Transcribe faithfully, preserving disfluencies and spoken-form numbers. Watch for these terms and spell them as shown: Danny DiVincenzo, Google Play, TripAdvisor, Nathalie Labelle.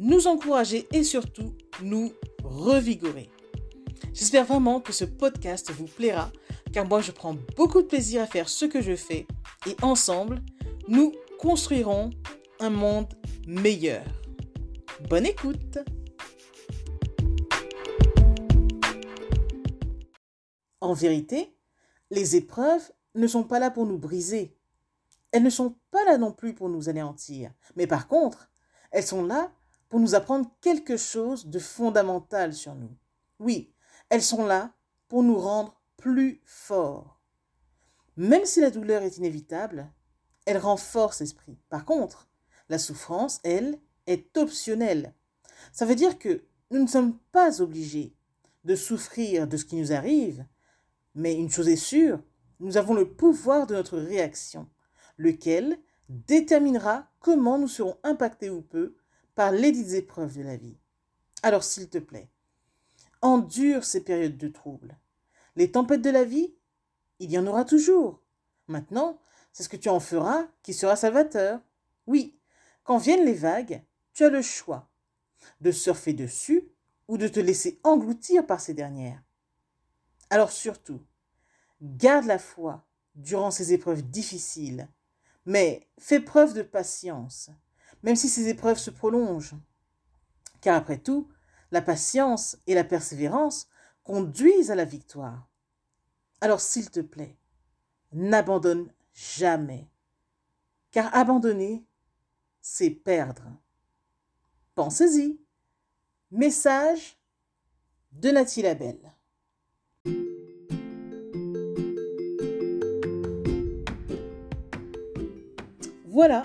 nous encourager et surtout nous revigorer. J'espère vraiment que ce podcast vous plaira, car moi je prends beaucoup de plaisir à faire ce que je fais et ensemble, nous construirons un monde meilleur. Bonne écoute! En vérité, les épreuves ne sont pas là pour nous briser. Elles ne sont pas là non plus pour nous anéantir. Mais par contre, elles sont là pour nous apprendre quelque chose de fondamental sur nous. Oui, elles sont là pour nous rendre plus forts. Même si la douleur est inévitable, elle renforce l'esprit. Par contre, la souffrance, elle, est optionnelle. Ça veut dire que nous ne sommes pas obligés de souffrir de ce qui nous arrive, mais une chose est sûre, nous avons le pouvoir de notre réaction, lequel déterminera comment nous serons impactés ou peu par les dites épreuves de la vie. Alors s'il te plaît, endure ces périodes de troubles. Les tempêtes de la vie, il y en aura toujours. Maintenant, c'est ce que tu en feras qui sera salvateur. Oui, quand viennent les vagues, tu as le choix de surfer dessus ou de te laisser engloutir par ces dernières. Alors surtout, garde la foi durant ces épreuves difficiles, mais fais preuve de patience, même si ces épreuves se prolongent. Car après tout, la patience et la persévérance conduisent à la victoire. Alors s'il te plaît, n'abandonne jamais, car abandonner, c'est perdre. Pensez-y. Message de Nathalie Labelle. Voilà,